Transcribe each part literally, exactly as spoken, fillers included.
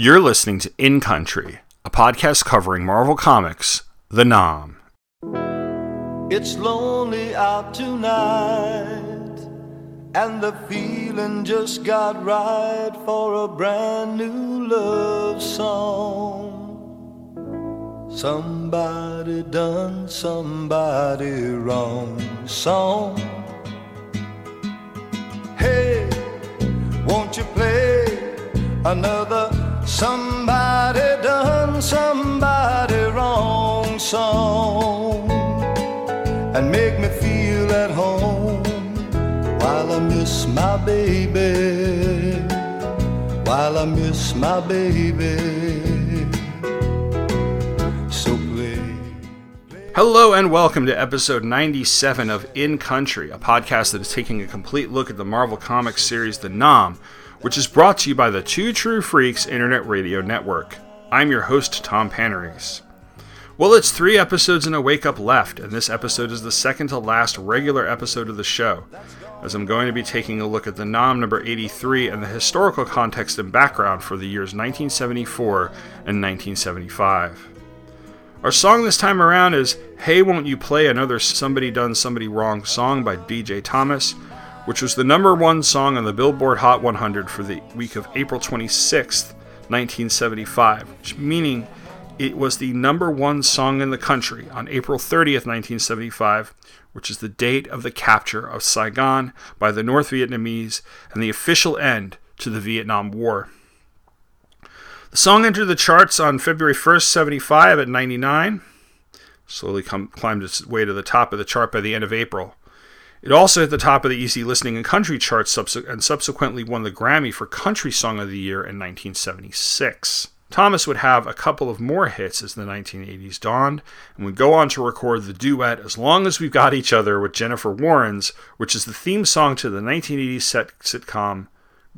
You're listening to In Country, a podcast covering Marvel Comics, The 'Nam. It's lonely out tonight, and the feeling just got right for a brand new love song. Somebody done somebody wrong song. Hey, won't you play another somebody done somebody wrong song, and make me feel at home while I miss my baby, while I miss my baby. So play, play. Hello and welcome to episode ninety-seven of In Country, a podcast that is taking a complete look at the Marvel Comics series The 'Nam, which is brought to you by the Two True Freaks Internet Radio Network. I'm your host, Tom Paneris. Well, it's three episodes and a wake-up left, and this episode is the second-to-last regular episode of the show, as I'm going to be taking a look at The 'Nam number eighty-three and the historical context and background for the years nineteen seventy-four and nineteen seventy-five. Our song this time around is Hey, Won't You Play Another Somebody Done Somebody Wrong Song by B J. Thomas, which was the number one song on the Billboard Hot one hundred for the week of April twenty-sixth, nineteen seventy-five, which meaning it was the number one song in the country on April thirtieth, nineteen seventy-five, which is the date of the capture of Saigon by the North Vietnamese and the official end to the Vietnam War. The song entered the charts on February first, seventy-five at ninety-nine, slowly come, climbed its way to the top of the chart by the end of April. It also hit the top of the Easy Listening and Country charts and subsequently won the Grammy for Country Song of the Year in nineteen seventy-six. Thomas would have a couple of more hits as the nineteen eighties dawned and would go on to record the duet As Long As We've Got Each Other with Jennifer Warnes, which is the theme song to the nineteen eighties set- sitcom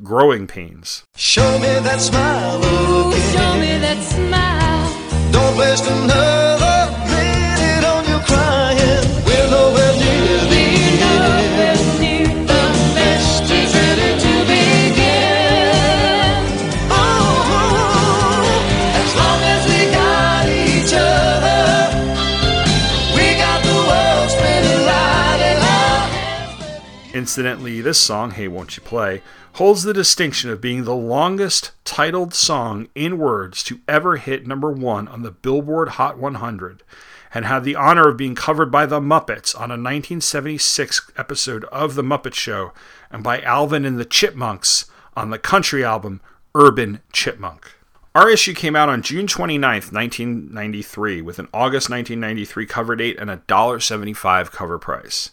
Growing Pains. Show me that smile again. Ooh, show me that smile. Don't waste another minute on your crying. We're nowhere near the Incidentally, this song, Hey Won't You Play, holds the distinction of being the longest titled song in words to ever hit number one on the Billboard Hot one hundred, and had the honor of being covered by The Muppets on a nineteen seventy-six episode of The Muppet Show, and by Alvin and the Chipmunks on the country album Urban Chipmunk. Our issue came out on June twenty-ninth, nineteen ninety-three, with an August nineteen ninety-three cover date and a one dollar seventy-five cover price.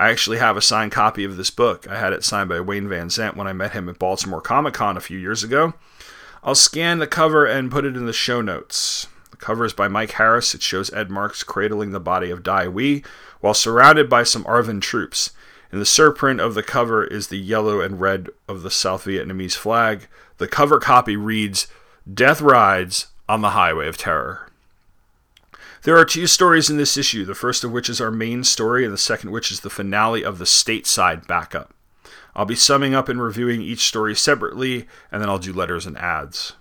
I actually have a signed copy of this book. I had it signed by Wayne Vansant when I met him at Baltimore Comic-Con a few years ago. I'll scan the cover and put it in the show notes. The cover is by Mike Harris. It shows Ed Marks cradling the body of Dai-Uy while surrounded by some Arvan troops. In the surprint of the cover is the yellow and red of the South Vietnamese flag. The cover copy reads, Death Rides on the Highway of Terror. There are two stories in this issue, the first of which is our main story, and the second which is the finale of the stateside backup. I'll be summing up and reviewing each story separately, and then I'll do letters and ads.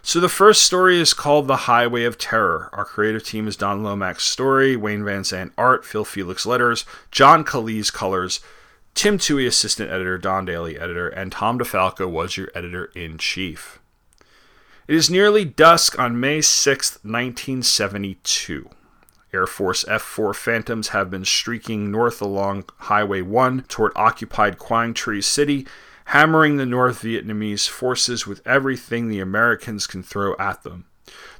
So the first story is called The Highway of Terror. Our creative team is Don Lomax story, Wayne Vansant art, Phil Felix letters, John Calise colors, Tim Toohey assistant editor, Don Daly editor, and Tom DeFalco was your editor-in-chief. It is nearly dusk on May sixth, nineteen seventy-two. Air Force F four Phantoms have been streaking north along Highway one toward occupied Quang Tri City, hammering the North Vietnamese forces with everything the Americans can throw at them.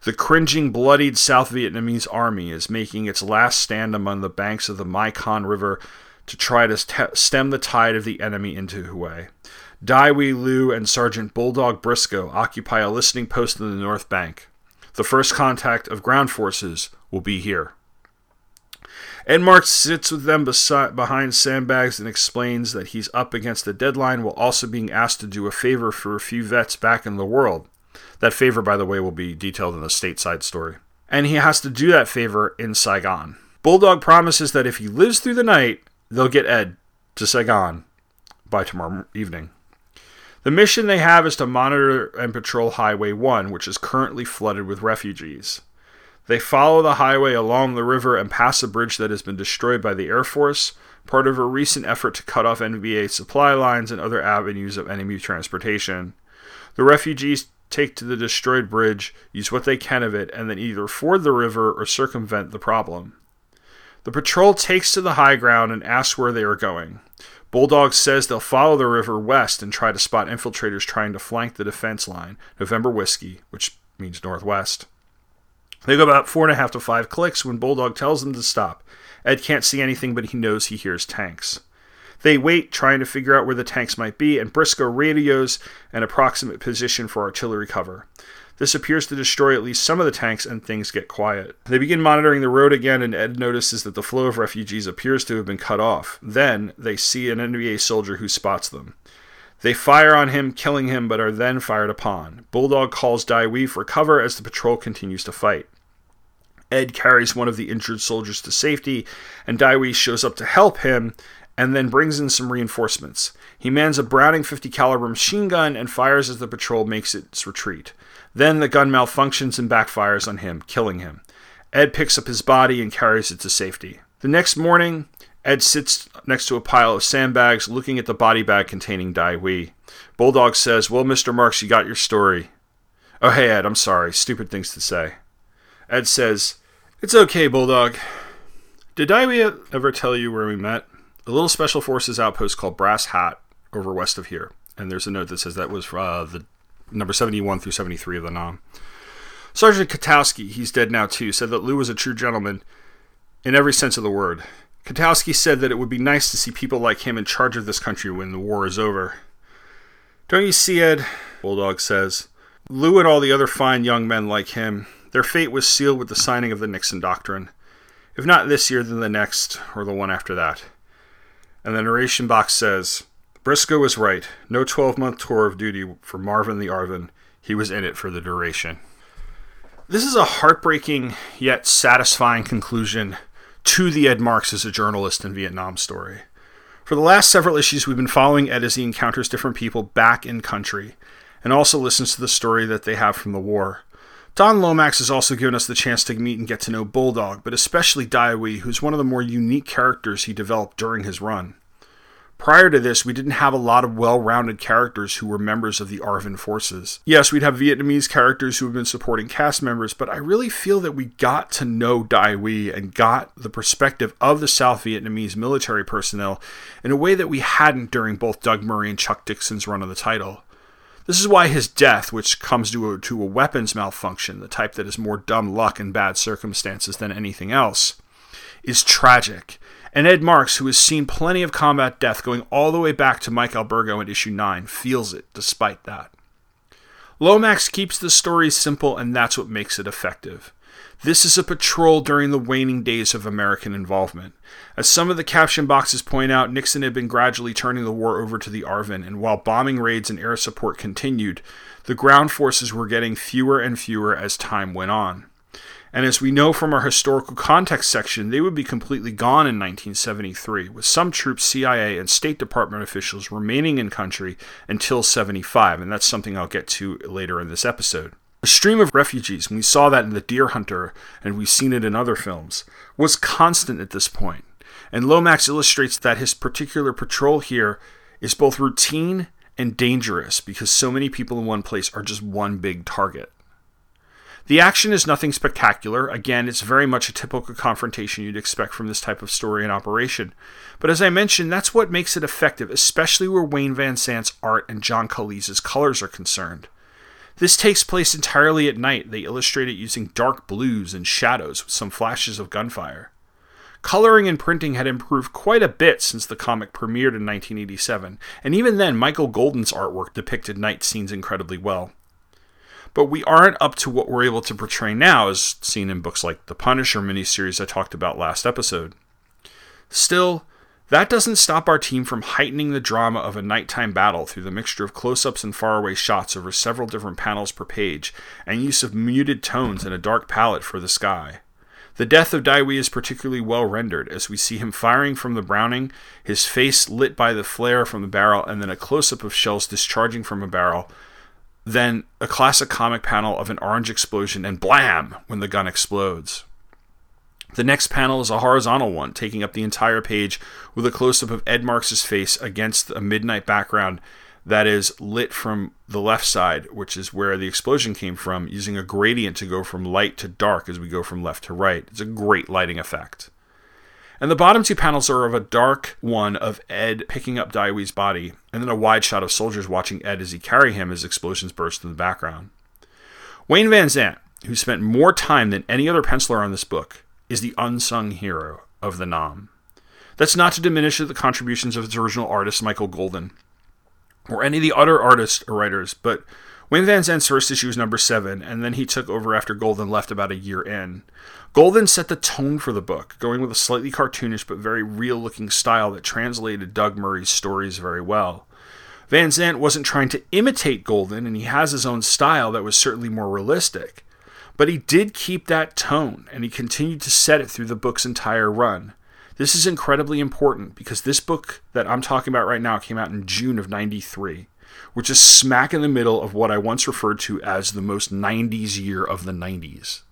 The cringing, bloodied South Vietnamese army is making its last stand among the banks of the Mekong River to try to st- stem the tide of the enemy into Hawaii. Dai-Uy Lu and Sergeant Bulldog Briscoe occupy a listening post in the North Bank. The first contact of ground forces will be here. Ed Marks sits with them beside, behind sandbags and explains that he's up against the deadline while also being asked to do a favor for a few vets back in the world. That favor, by the way, will be detailed in the stateside story. And he has to do that favor in Saigon. Bulldog promises that if he lives through the night, they'll get Ed to Saigon by tomorrow evening. The mission they have is to monitor and patrol Highway one, which is currently flooded with refugees. They follow the highway along the river and pass a bridge that has been destroyed by the Air Force, part of a recent effort to cut off N V A supply lines and other avenues of enemy transportation. The refugees take to the destroyed bridge, use what they can of it, and then either ford the river or circumvent the problem. The patrol takes to the high ground and asks where they are going. Bulldog says they'll follow the river west and try to spot infiltrators trying to flank the defense line, November Whiskey, which means northwest. They go about four and a half to five clicks when Bulldog tells them to stop. Ed can't see anything, but he knows he hears tanks. They wait, trying to figure out where the tanks might be, and Briscoe radios an approximate position for artillery cover. This appears to destroy at least some of the tanks, and things get quiet. They begin monitoring the road again, and Ed notices that the flow of refugees appears to have been cut off. Then, they see an N V A soldier who spots them. They fire on him, killing him, but are then fired upon. Bulldog calls Dai-Uy for cover as the patrol continues to fight. Ed carries one of the injured soldiers to safety, and Dai-Uy shows up to help him, and then brings in some reinforcements. He mans a Browning fifty caliber machine gun and fires as the patrol makes its retreat. Then the gun malfunctions and backfires on him, killing him. Ed picks up his body and carries it to safety. The next morning, Ed sits next to a pile of sandbags, looking at the body bag containing Dai-Uy. Bulldog says, "Well, Mister Marks, you got your story." "Oh, hey, Ed, I'm sorry. Stupid things to say." Ed says, "It's okay, Bulldog. Did Dai-Uy ever tell you where we met?" "A little special forces outpost called Brass Hat over west of here." And there's a note that says that was uh, the number seventy-one through seventy-three of the 'Nam. Sergeant Katowski, he's dead now too, said that Lou was a true gentleman in every sense of the word. Katowski said that it would be nice to see people like him in charge of this country when the war is over. "Don't you see, Ed," Bulldog says, "Lou and all the other fine young men like him, their fate was sealed with the signing of the Nixon Doctrine. If not this year, then the next, or the one after that." And the narration box says, "Briscoe was right. No twelve-month tour of duty for Marvin the Arvin. He was in it for the duration." This is a heartbreaking yet satisfying conclusion to the Ed Marks as a journalist in Vietnam story. For the last several issues, we've been following Ed as he encounters different people back in country and also listens to the story that they have from the war. Don Lomax has also given us the chance to meet and get to know Bulldog, but especially Dai-Uy, who's one of the more unique characters he developed during his run. Prior to this, we didn't have a lot of well-rounded characters who were members of the Arvin forces. Yes, we'd have Vietnamese characters who have been supporting cast members, but I really feel that we got to know Dai-Uy and got the perspective of the South Vietnamese military personnel in a way that we hadn't during both Doug Murray and Chuck Dixon's run of the title. This is why his death, which comes due to a, to a weapons malfunction, the type that is more dumb luck and bad circumstances than anything else, is tragic. And Ed Marks, who has seen plenty of combat death going all the way back to Mike Albergo in issue nine, feels it despite that. Lomax keeps the story simple, and that's what makes it effective. This is a patrol during the waning days of American involvement. As some of the caption boxes point out, Nixon had been gradually turning the war over to the Arvin, and while bombing raids and air support continued, the ground forces were getting fewer and fewer as time went on. And as we know from our historical context section, they would be completely gone in nineteen seventy-three, with some troops, C I A, and State Department officials remaining in country until seventy-five, and that's something I'll get to later in this episode. The stream of refugees, and we saw that in The Deer Hunter, and we've seen it in other films, was constant at this point. And Lomax illustrates that his particular patrol here is both routine and dangerous because so many people in one place are just one big target. The action is nothing spectacular. Again, it's very much a typical confrontation you'd expect from this type of story and operation. But as I mentioned, that's what makes it effective, especially where Wayne Vansant's art and John Caleese's colors are concerned. This takes place entirely at night. They illustrate it using dark blues and shadows with some flashes of gunfire. Coloring and printing had improved quite a bit since the comic premiered in nineteen eighty-seven, and even then Michael Golden's artwork depicted night scenes incredibly well. But we aren't up to what we're able to portray now, as seen in books like the Punisher miniseries I talked about last episode. Still, that doesn't stop our team from heightening the drama of a nighttime battle through the mixture of close-ups and faraway shots over several different panels per page, and use of muted tones and a dark palette for the sky. The death of Dai-Uy is particularly well rendered, as we see him firing from the Browning, his face lit by the flare from the barrel, and then a close-up of shells discharging from a barrel, then a classic comic panel of an orange explosion, and blam, when the gun explodes. The next panel is a horizontal one, taking up the entire page, with a close-up of Ed Marks' face against a midnight background that is lit from the left side, which is where the explosion came from, using a gradient to go from light to dark as we go from left to right. It's a great lighting effect. And the bottom two panels are of a dark one of Ed picking up Dai-Uy's body, and then a wide shot of soldiers watching Ed as he carry him as explosions burst in the background. Wayne Vansant, who spent more time than any other penciler on this book, is the unsung hero of The 'Nam. That's not to diminish the contributions of its original artist, Michael Golden, or any of the other artists or writers, but Wayne Vansant's first issue was number seven, and then he took over after Golden left about a year in. Golden set the tone for the book, going with a slightly cartoonish but very real-looking style that translated Doug Murray's stories very well. Vansant wasn't trying to imitate Golden, and he has his own style that was certainly more realistic, but he did keep that tone, and he continued to set it through the book's entire run. This is incredibly important because this book that I'm talking about right now came out in June of ninety-three, which is smack in the middle of what I once referred to as the most nineties year of the nineties.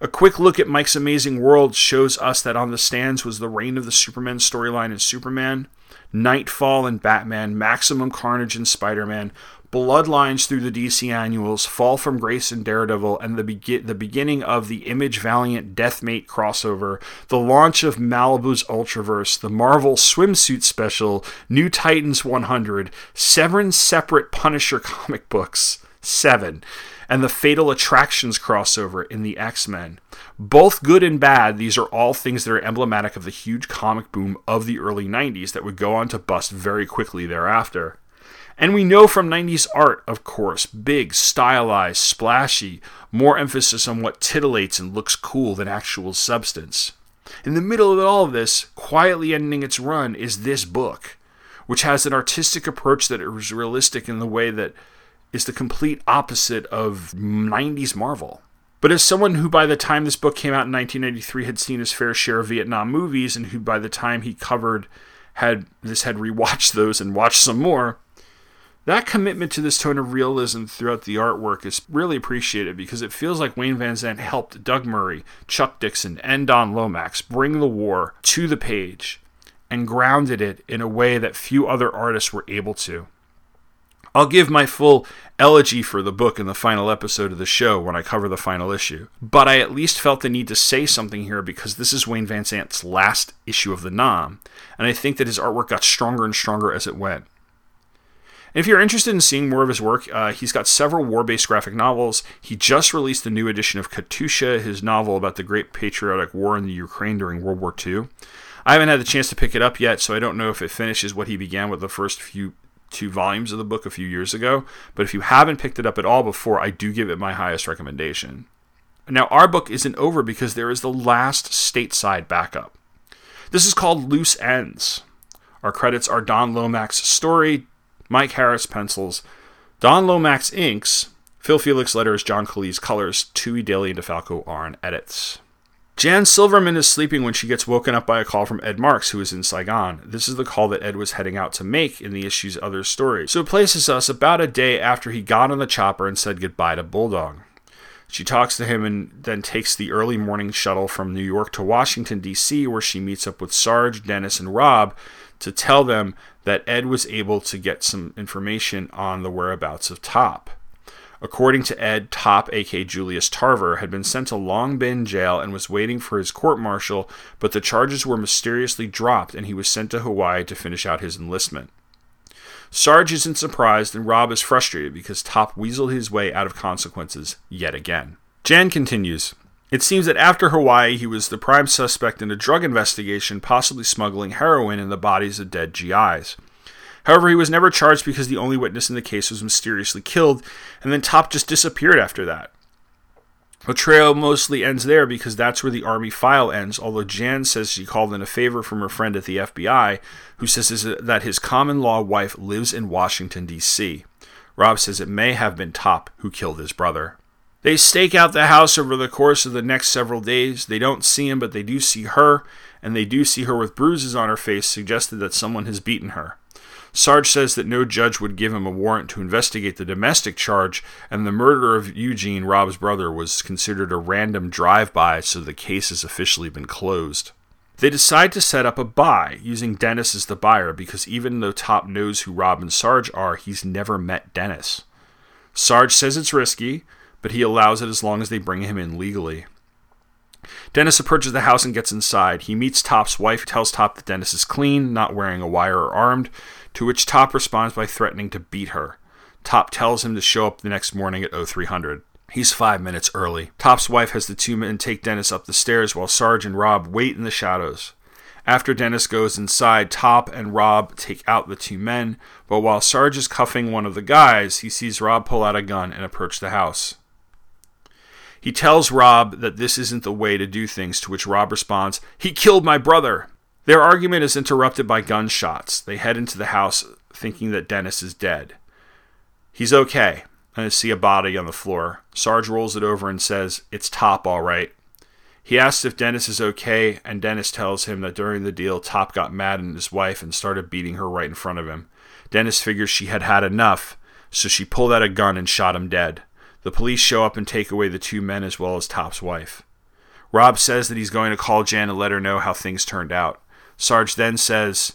A quick look at Mike's Amazing World shows us that on the stands was the reign of the Superman storyline in Superman, Nightfall in Batman, Maximum Carnage in Spider-Man, Bloodlines through the D C annuals, Fall from Grace in Daredevil, and the be- the beginning of the Image Valiant Deathmate crossover, the launch of Malibu's Ultraverse, the Marvel Swimsuit Special, New Titans one hundred, seven separate Punisher comic books, seven, and the Fatal Attractions crossover in the X-Men. Both good and bad, these are all things that are emblematic of the huge comic boom of the early nineties that would go on to bust very quickly thereafter. And we know from nineties art, of course, big, stylized, splashy, more emphasis on what titillates and looks cool than actual substance. In the middle of all of this, quietly ending its run, is this book, which has an artistic approach that is realistic in the way that is the complete opposite of nineties Marvel. But as someone who by the time this book came out in nineteen ninety-three had seen his fair share of Vietnam movies, and who by the time he covered had this had rewatched those and watched some more, that commitment to this tone of realism throughout the artwork is really appreciated because it feels like Wayne Vansant helped Doug Murray, Chuck Dixon, and Don Lomax bring the war to the page and grounded it in a way that few other artists were able to. I'll give my full elegy for the book in the final episode of the show when I cover the final issue, but I at least felt the need to say something here because this is Wayne Vansant's last issue of The 'Nam, and I think that his artwork got stronger and stronger as it went. If you're interested in seeing more of his work, uh, he's got several war-based graphic novels. He just released the new edition of Katusha, his novel about the Great Patriotic War in the Ukraine during World War Two. I haven't had the chance to pick it up yet, so I don't know if it finishes what he began with the first few two volumes of the book a few years ago. But if you haven't picked it up at all before, I do give it my highest recommendation. Now, our book isn't over because there is the last stateside backup. This is called Loose Ends. Our credits are Don Lomax story, Mike Harris pencils, Don Lomax inks, Phil Felix letters, John Calise colors, Tui Daly and DeFalco are on edits. Jan Silverman is sleeping when she gets woken up by a call from Ed Marks, who is in Saigon. This is the call that Ed was heading out to make in the issue's other story, so it places us about a day after he got on the chopper and said goodbye to Bulldog. She talks to him and then takes the early morning shuttle from New York to Washington, D C, where she meets up with Sarge, Dennis, and Rob to tell them that Ed was able to get some information on the whereabouts of Top. According to Ed, Top, aka Julius Tarver, had been sent to Long Bin jail and was waiting for his court-martial, but the charges were mysteriously dropped and he was sent to Hawaii to finish out his enlistment. Sarge isn't surprised and Rob is frustrated because Top weaseled his way out of consequences yet again. Jan continues, "It seems that after Hawaii, he was the prime suspect in a drug investigation, possibly smuggling heroin in the bodies of dead G Is. However, he was never charged because the only witness in the case was mysteriously killed, and then Top just disappeared after that. The trail mostly ends there because that's where the Army file ends, although Jan says she called in a favor from her friend at the F B I, who says that his common-law wife lives in Washington, D C. Rob says it may have been Top who killed his brother." They stake out the house over the course of the next several days. They don't see him, but they do see her, and they do see her with bruises on her face, suggested that someone has beaten her. Sarge says that no judge would give him a warrant to investigate the domestic charge, and the murder of Eugene, Rob's brother, was considered a random drive-by, so the case has officially been closed. They decide to set up a buy, using Dennis as the buyer, because even though Top knows who Rob and Sarge are, he's never met Dennis. Sarge says it's risky, but he allows it as long as they bring him in legally. Dennis approaches the house and gets inside. He meets Top's wife, tells Top that Dennis is clean, not wearing a wire or armed, to which Top responds by threatening to beat her. Top tells him to show up the next morning at oh three hundred. He's five minutes early. Top's wife has the two men take Dennis up the stairs while Sarge and Rob wait in the shadows. After Dennis goes inside, Top and Rob take out the two men, but while Sarge is cuffing one of the guys, he sees Rob pull out a gun and approach the house. He tells Rob that this isn't the way to do things, to which Rob responds, "He killed my brother!" Their argument is interrupted by gunshots. They head into the house thinking that Dennis is dead. He's okay, and they see a body on the floor. Sarge rolls it over and says, "It's Top, all right." He asks if Dennis is okay, and Dennis tells him that during the deal, Top got mad at his wife and started beating her right in front of him. Dennis figures she had had enough, so she pulled out a gun and shot him dead. The police show up and take away the two men as well as Top's wife. Rob says that he's going to call Jan and let her know how things turned out. Sarge then says,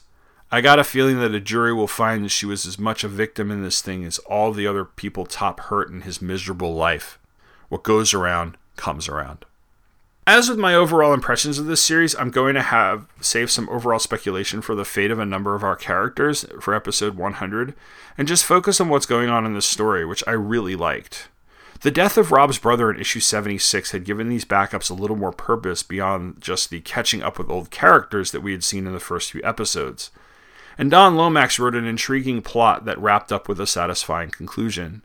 "I got a feeling that a jury will find that she was as much a victim in this thing as all the other people Top hurt in his miserable life. What goes around, comes around." As with my overall impressions of this series, I'm going to have save some overall speculation for the fate of a number of our characters for episode one hundred, and just focus on what's going on in this story, which I really liked. The death of Rob's brother in issue seventy-six had given these backups a little more purpose beyond just the catching up with old characters that we had seen in the first few episodes. And Don Lomax wrote an intriguing plot that wrapped up with a satisfying conclusion.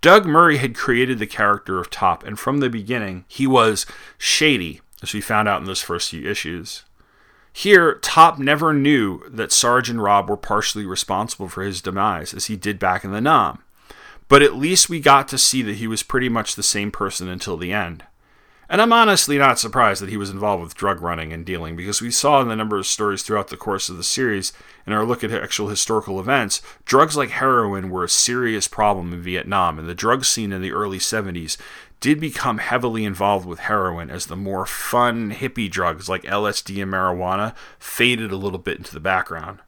Doug Murray had created the character of Top, and from the beginning, he was shady, as we found out in those first few issues. Here, Top never knew that Sarge and Rob were partially responsible for his demise, as he did back in the 'Nam. But at least we got to see that he was pretty much the same person until the end. And I'm honestly not surprised that he was involved with drug running and dealing, because we saw in the number of stories throughout the course of the series, in our look at actual historical events, drugs like heroin were a serious problem in Vietnam, and the drug scene in the early seventies did become heavily involved with heroin as the more fun, hippie drugs like L S D and marijuana faded a little bit into the background.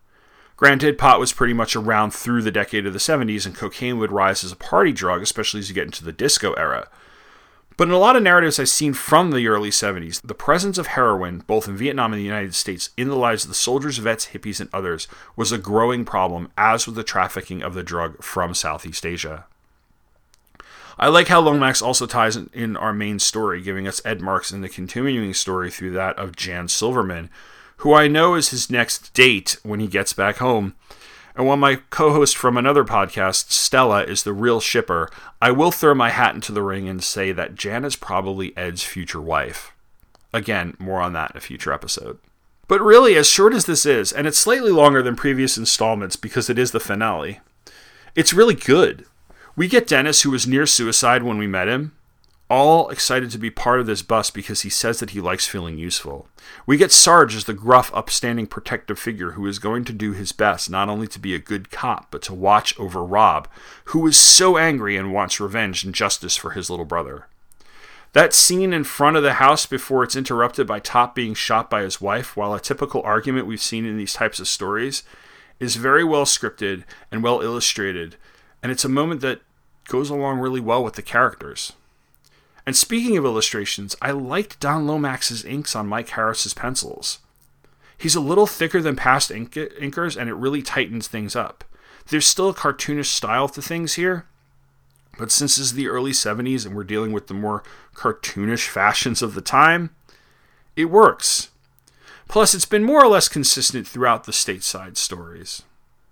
Granted, pot was pretty much around through the decade of the seventies, and cocaine would rise as a party drug, especially as you get into the disco era. But in a lot of narratives I've seen from the early seventies, the presence of heroin, both in Vietnam and the United States, in the lives of the soldiers, vets, hippies, and others, was a growing problem, as with the trafficking of the drug from Southeast Asia. I like how Lomax also ties in our main story, giving us Ed Marks in the continuing story through that of Jan Silverman, who I know is his next date when he gets back home. And while my co-host from another podcast, Stella, is the real shipper, I will throw my hat into the ring and say that Jan is probably Ed's future wife. Again, more on that in a future episode. But really, as short as this is, and it's slightly longer than previous installments because it is the finale, it's really good. We get Dennis, who was near suicide when we met him, all excited to be part of this bus because he says that he likes feeling useful. We get Sarge as the gruff, upstanding, protective figure who is going to do his best not only to be a good cop, but to watch over Rob, who is so angry and wants revenge and justice for his little brother. That scene in front of the house before it's interrupted by Top being shot by his wife, while a typical argument we've seen in these types of stories, is very well scripted and well illustrated, and it's a moment that goes along really well with the characters. And speaking of illustrations, I liked Don Lomax's inks on Mike Harris's pencils. He's a little thicker than past ink- inkers, and it really tightens things up. There's still a cartoonish style to things here, but since this is the early seventies and we're dealing with the more cartoonish fashions of the time, it works. Plus, it's been more or less consistent throughout the stateside stories.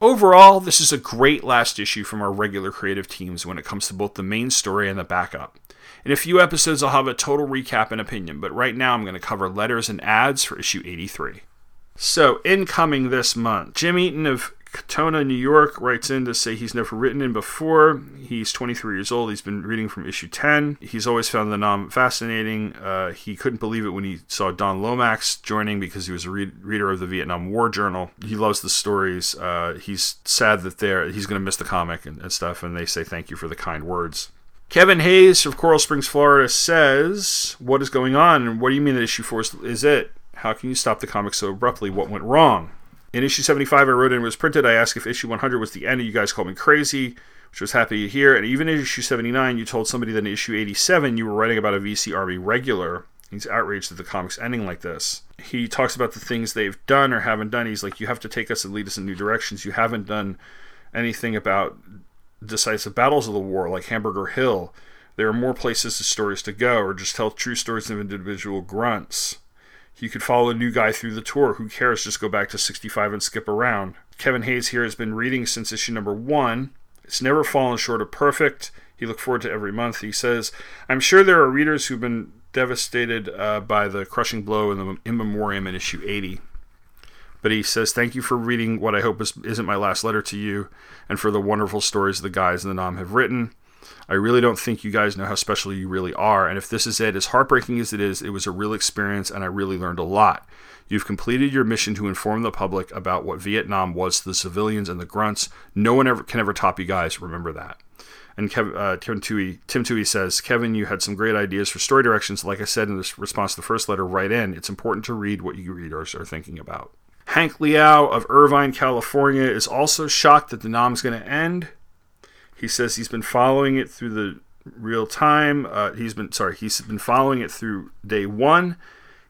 Overall, this is a great last issue from our regular creative teams when it comes to both the main story and the backup. In a few episodes, I'll have a total recap and opinion, but right now I'm going to cover letters and ads for issue eighty-three. So, incoming this month, Jim Eaton of Katona, New York, writes in to say he's never written in before. He's twenty-three years old. He's been reading from issue ten. He's always found the Nam fascinating. Uh, he couldn't believe it when he saw Don Lomax joining because he was a re- reader of the Vietnam War Journal. He loves the stories. Uh, he's sad that they're, he's going to miss the comic and, and stuff, and they say thank you for the kind words. Kevin Hayes of Coral Springs, Florida says, "What is going on? And what do you mean that issue four is it? How can you stop the comic so abruptly? What went wrong? In issue seventy-five, I wrote in, was printed. I asked if issue one hundred was the end, and you guys called me crazy, which I was happy to hear. And even in issue seventy-nine, you told somebody that in issue eighty-seven, you were writing about a V C Army regular. He's outraged that the comic's ending like this. He talks about the things they've done or haven't done. He's like, you have to take us and lead us in new directions. You haven't done anything about decisive battles of the war, like Hamburger Hill. There are more places and stories to go, or just tell true stories of individual grunts. You could follow a new guy through the tour. Who cares? Just go back to sixty-five and skip around. Kevin Hayes here has been reading since issue number one. It's never fallen short of perfect. He looked forward to every month. He says, I'm sure there are readers who've been devastated uh, by the crushing blow in the in memoriam in issue eighty. But he says, thank you for reading what I hope is, isn't my last letter to you, and for the wonderful stories the guys in the Nam have written. I really don't think you guys know how special you really are, and if this is it, as heartbreaking as it is, it was a real experience, and I really learned a lot. You've completed your mission to inform the public about what Vietnam was to the civilians and the grunts. No one ever can ever top you guys. Remember that. And Kev, uh, Tim Toohey, Tim Toohey says, Kevin, you had some great ideas for story directions. Like I said in this response to the first letter, write in. It's important to read what you readers are thinking about. Hank Liao of Irvine, California is also shocked that the Nam's going to end. He says he's been following it through the real time. Uh, he's been sorry, he's been following it through day one.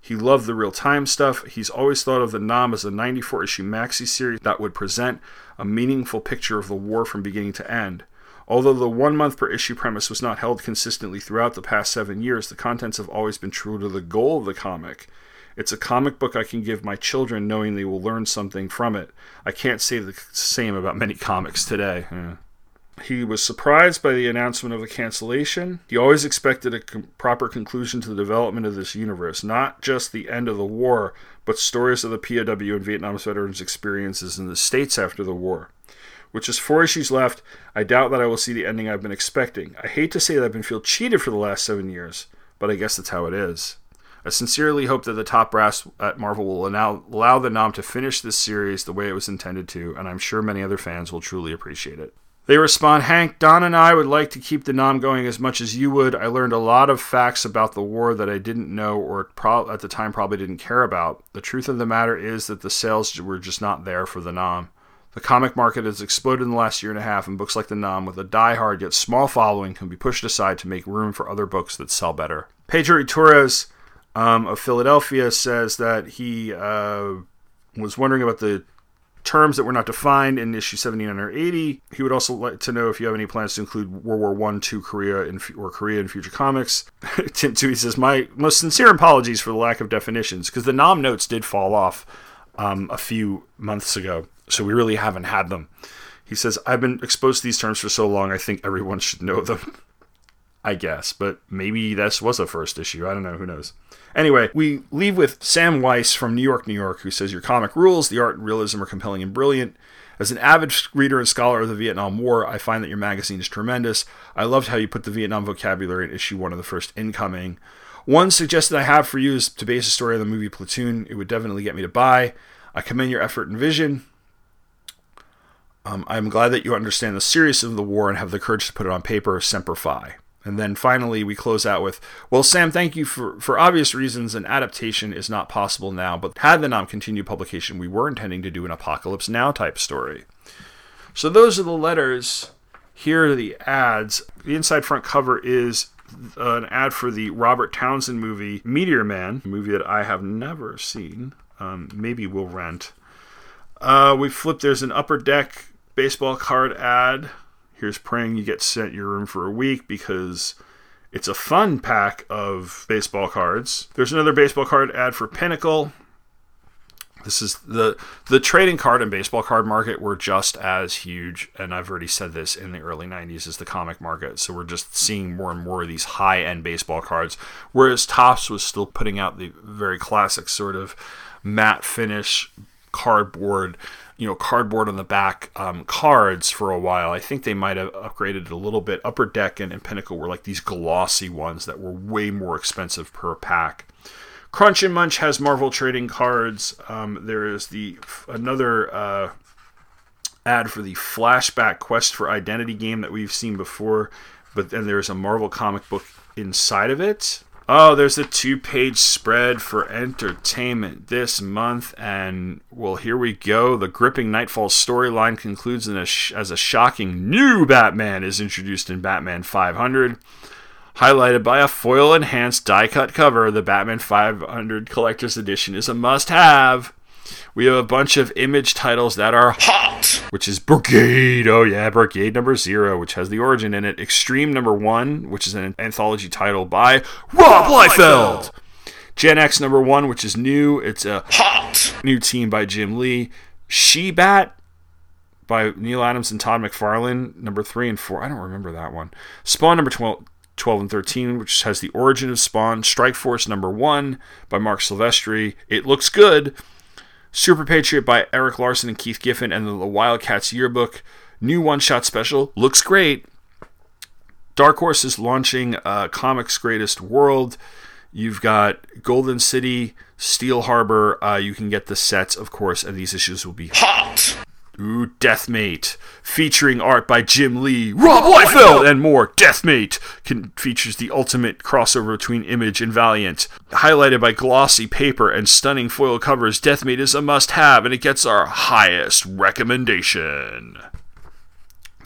He loved the real time stuff. He's always thought of the Nam as a ninety-four issue maxi series that would present a meaningful picture of the war from beginning to end. Although the one month per issue premise was not held consistently throughout the past seven years, the contents have always been true to the goal of the comic. It's a comic book I can give my children knowing they will learn something from it. I can't say the same about many comics today. Yeah. He was surprised by the announcement of the cancellation. He always expected a com- proper conclusion to the development of this universe, not just the end of the war, but stories of the P O W and Vietnam's veterans' experiences in the States after the war. With just four issues left, I doubt that I will see the ending I've been expecting. I hate to say that I've been feel cheated for the last seven years, but I guess that's how it is. I sincerely hope that the top brass at Marvel will now allow the Nam to finish this series the way it was intended to, and I'm sure many other fans will truly appreciate it. They respond, Hank, Don and I would like to keep the Nam going as much as you would. I learned a lot of facts about the war that I didn't know or pro- at the time probably didn't care about. The truth of the matter is that the sales were just not there for the Nam. The comic market has exploded in the last year and a half, and books like the Nam with a die-hard yet small following can be pushed aside to make room for other books that sell better. Pedro Torres um, of Philadelphia says that he uh, was wondering about the terms that were not defined in issue seventy-nine or eighty. He would also like to know if you have any plans to include World War One, Two, Korea, and or Korea in future comics. Tim Toohey says, my most sincere apologies for the lack of definitions, because the Nam notes did fall off um, a few months ago, so we really haven't had them. He says, I've been exposed to these terms for so long, I think everyone should know them. I guess, but maybe this was a first issue. I don't know. Who knows? Anyway, we leave with Sam Weiss from New York, New York, who says, your comic rules. The art and realism are compelling and brilliant. As an avid reader and scholar of the Vietnam War, I find that your magazine is tremendous. I loved how you put the Vietnam vocabulary in issue one of the first Incoming. One suggestion I have for you is to base a story on the movie Platoon. It would definitely get me to buy. I commend your effort and vision. Um, I'm glad that you understand the seriousness of the war and have the courage to put it on paper. Semper Fi. And then finally, we close out with, well, Sam, thank you for, for obvious reasons. An adaptation is not possible now, but had the Nam continued publication, we were intending to do an Apocalypse Now type story. So those are the letters. Here are the ads. The inside front cover is an ad for the Robert Townsend movie, Meteor Man, a movie that I have never seen. Um, maybe we'll rent. Uh, we flip. There's an Upper Deck baseball card ad. Here's praying you get sent your room for a week, because it's a fun pack of baseball cards. There's another baseball card ad for Pinnacle. This is the the trading card and baseball card market were just as huge, and I've already said this, in the early nineties as the comic market. So we're just seeing more and more of these high-end baseball cards, whereas Topps was still putting out the very classic sort of matte finish cardboard you know, cardboard on the back um, cards for a while. I think they might have upgraded it a little bit. Upper Deck and, and Pinnacle were like these glossy ones that were way more expensive per pack. Crunch and Munch has Marvel trading cards. Um, there is the another uh, ad for the Flashback Quest for Identity game that we've seen before, but then there's a Marvel comic book inside of it. Oh, there's the two-page spread for entertainment this month, and, well, here we go. The gripping Nightfall storyline concludes in a sh- as a shocking new Batman is introduced in Batman five hundred. Highlighted by a foil-enhanced die-cut cover, the Batman five hundred Collector's Edition is a must-have. We have a bunch of Image titles that are hot, which is Brigade, oh yeah, Brigade number zero, which has the origin in it, Extreme number one, which is an anthology title by Rob Liefeld, Gen X number one, which is new, it's a hot new team by Jim Lee, She-Bat by Neil Adams and Todd McFarlane, number three and four, I don't remember that one, Spawn number twelve. twelve and thirteen, which has the origin of Spawn, Strike Force number one by Mark Silvestri, It Looks Good, Super Patriot by Eric Larson and Keith Giffen, and the Wildcats Yearbook, new one-shot special, Looks Great. Dark Horse is launching uh, Comics Greatest World. You've got Golden City, Steel Harbor. Uh, you can get the sets, of course, and these issues will be hot. Ooh, Deathmate, featuring art by Jim Lee, Rob Liefeld, and more. Deathmate can, features the ultimate crossover between Image and Valiant. Highlighted by glossy paper and stunning foil covers, Deathmate is a must-have, and it gets our highest recommendation.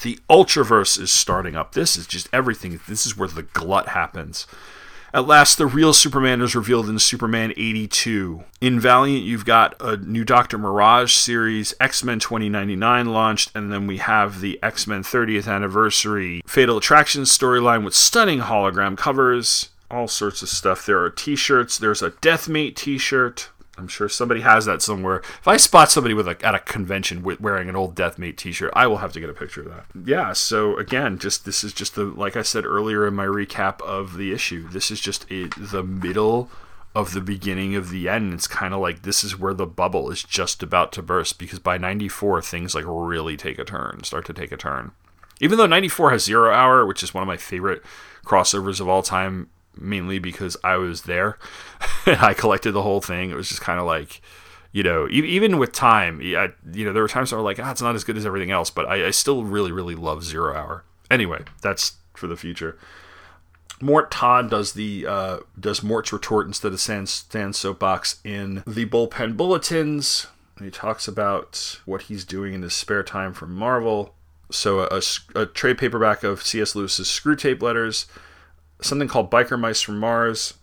The Ultraverse is starting up. This is just everything. This is where the glut happens. At last, the real Superman is revealed in Superman eighty-two. In Valiant, you've got a new Doctor Mirage series, X-Men twenty ninety-nine launched, and then we have the X-Men thirtieth Anniversary Fatal Attraction storyline with stunning hologram covers, all sorts of stuff. There are t-shirts. There's a Deathmate t-shirt. I'm sure somebody has that somewhere. If I spot somebody with a, at a convention with, wearing an old Deathmate t-shirt, I will have to get a picture of that. Yeah, so again, just this is just the, like I said earlier in my recap of the issue, this is just a, the middle of the beginning of the end. It's kind of like this is where the bubble is just about to burst, because by ninety-four, things like really take a turn, start to take a turn. Even though ninety-four has Zero Hour, which is one of my favorite crossovers of all time, mainly because I was there and I collected the whole thing. It was just kind of like, you know, even with time, I, you know, there were times I was like, ah, it's not as good as everything else, but I, I still really, really love Zero Hour. Anyway, that's for the future. Mort Todd does the uh, does Mort's retort instead of Stan's, Stan's soapbox in the bullpen bulletins. And he talks about what he's doing in his spare time from Marvel. So a, a, a trade paperback of C S Lewis's Screw Tape Letters, something called Biker Mice from Mars,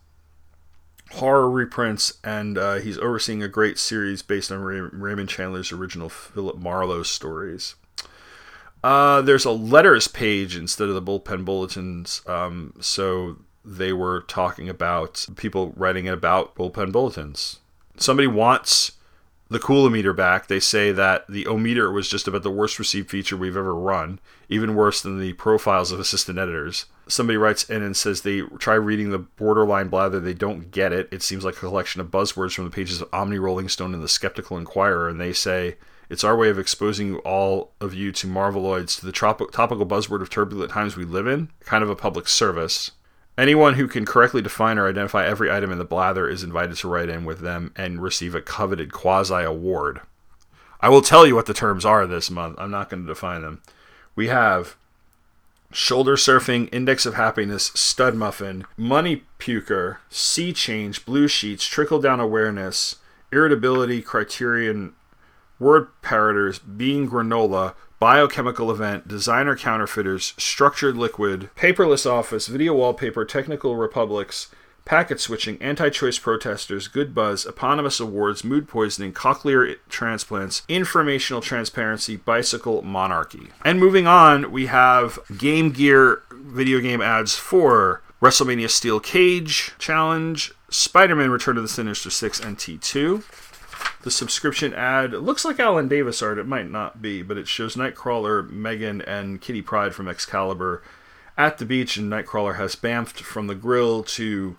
horror reprints, and uh, he's overseeing a great series based on Ray- Raymond Chandler's original Philip Marlowe stories. Uh, there's a letters page instead of the bullpen bulletins, um, so they were talking about people writing about bullpen bulletins. Somebody wants the Coolometer back. They say that the O-meter was just about the worst received feature we've ever run, even worse than the profiles of assistant editors. Somebody writes in and says they try reading the borderline blather. They don't get it. It seems like a collection of buzzwords from the pages of Omni, Rolling Stone, and the Skeptical Inquirer. And they say, it's our way of exposing you, all of you, to Marveloids, to the trop- topical buzzword of turbulent times we live in. Kind of a public service. Anyone who can correctly define or identify every item in the blather is invited to write in with them and receive a coveted quasi-award. I will tell you what the terms are this month. I'm not going to define them. We have Shoulder Surfing, Index of Happiness, Stud Muffin, Money Puker, Sea Change, Blue Sheets, Trickle Down Awareness, Irritability, Criterion, Word Parroters, Being Granola, Biochemical Event, Designer Counterfeiters, Structured Liquid, Paperless Office, Video Wallpaper, Technical Republics, Packet Switching, Anti-Choice Protesters, Good Buzz, Eponymous Awards, Mood Poisoning, Cochlear Transplants, Informational Transparency, Bicycle Monarchy. And moving on, we have Game Gear video game ads for WrestleMania Steel Cage Challenge, Spider-Man Return of the Sinister Six, and T two. The subscription ad looks like Alan Davis art. It might not be, but it shows Nightcrawler, Megan, and Kitty Pryde from Excalibur at the beach, and Nightcrawler has bamfed from the grill to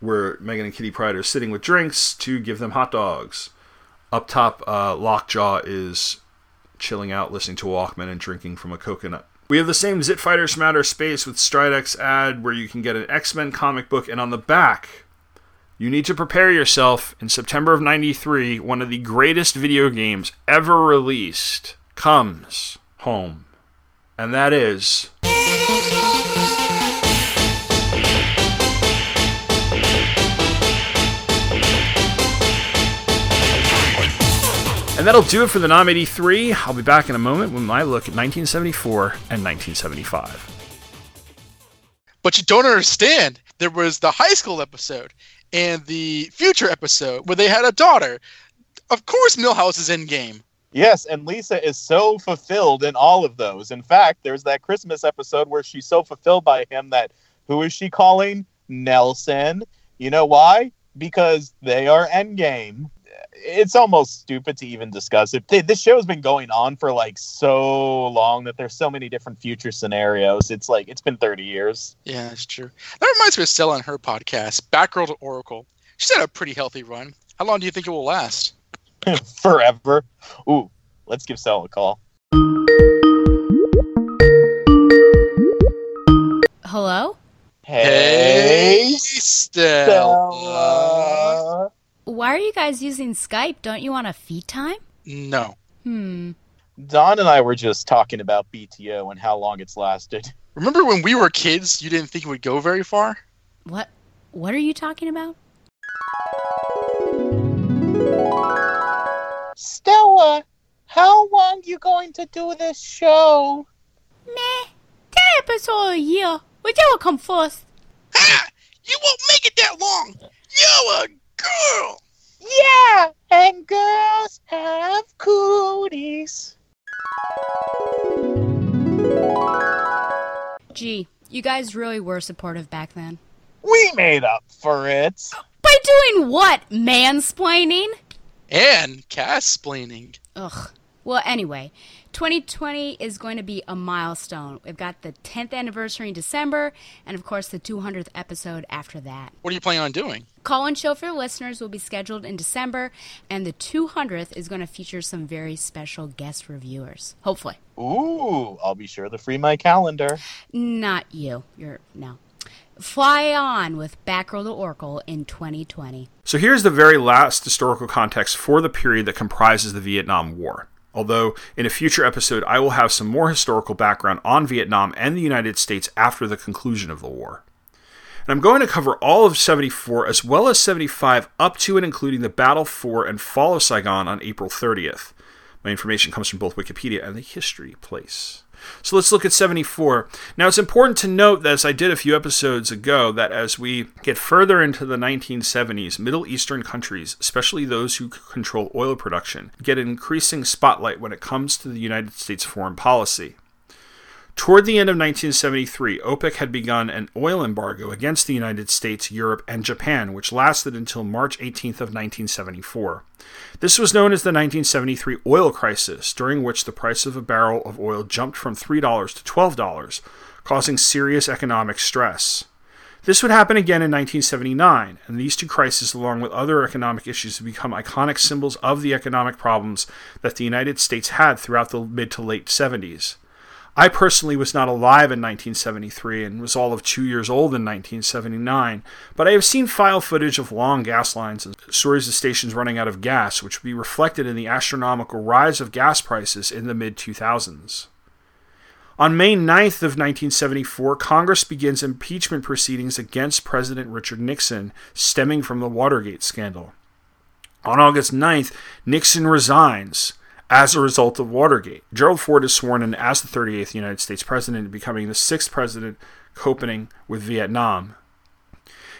where Megan and Kitty Pryde are sitting with drinks to give them hot dogs. Up top, uh, Lockjaw is chilling out, listening to Walkman, and drinking from a coconut. We have the same Zit Fighters from Outer Space with Stridex ad where you can get an X-Men comic book, and on the back, you need to prepare yourself. In September of ninety-three, one of the greatest video games ever released comes home, and that is... And that'll do it for the Nam eighty-three. I'll be back in a moment with my look at nineteen seventy-four and nineteen seventy-five. But you don't understand. There was the high school episode and the future episode where they had a daughter. Of course Milhouse is in game. Yes, and Lisa is so fulfilled in all of those. In fact, there's that Christmas episode where she's so fulfilled by him that who is she calling? Nelson. You know why? Because they are endgame. It's almost stupid to even discuss it. This show's been going on for like so long that there's so many different future scenarios. It's like it's been thirty years. Yeah, that's true. That reminds me of Stella on her podcast, Batgirl to Oracle. She's had a pretty healthy run. How long do you think it will last? Forever. Ooh, let's give Stella a call. Hello? Hey, hey Stella. Stella. Why are you guys using Skype? Don't you want a feed time? No. Hmm. Don and I were just talking about B T O and how long it's lasted. Remember when we were kids, you didn't think it would go very far? What? What are you talking about? Stella, how long you going to do this show? Meh. Ten episodes a year. Whichever come first. Ha! You won't make it that long. You're a girl! Yeah! And girls have cooties. Gee, you guys really were supportive back then. We made up for it. By doing what? Mansplaining? And cast-splaining. Ugh. Well, anyway, twenty twenty is going to be a milestone. We've got the tenth anniversary in December, and of course the two hundredth episode after that. What are you planning on doing? Call-in show for listeners will be scheduled in December, and the two hundredth is going to feature some very special guest reviewers, hopefully. Ooh, I'll be sure to free my calendar. Not you. You're, no. Fly on with Batgirl to Oracle in twenty twenty. So here's the very last historical context for the period that comprises the Vietnam War. Although, in a future episode, I will have some more historical background on Vietnam and the United States after the conclusion of the war. And I'm going to cover all of seventy-four as well as seventy-five up to and including the Battle for and Fall of Saigon on April thirtieth. My information comes from both Wikipedia and the History Place. So let's look at seventy-four. Now, it's important to note, as I did a few episodes ago, that as we get further into the nineteen seventies, Middle Eastern countries, especially those who control oil production, get an increasing spotlight when it comes to the United States foreign policy. Toward the end of nineteen seventy-three, OPEC had begun an oil embargo against the United States, Europe, and Japan, which lasted until March eighteenth of nineteen seventy-four. This was known as the nineteen seventy-three oil crisis, during which the price of a barrel of oil jumped from three dollars to twelve dollars, causing serious economic stress. This would happen again in nineteen seventy-nine, and these two crises, along with other economic issues, would become iconic symbols of the economic problems that the United States had throughout the mid to late seventies. I personally was not alive in nineteen seventy-three and was all of two years old in nineteen seventy-nine, but I have seen file footage of long gas lines and stories of stations running out of gas, which would be reflected in the astronomical rise of gas prices in the mid two thousands. On May ninth of nineteen seventy-four, Congress begins impeachment proceedings against President Richard Nixon, stemming from the Watergate scandal. On August ninth, Nixon resigns. As a result of Watergate, Gerald Ford is sworn in as the thirty-eighth United States President, becoming the sixth president coping with Vietnam.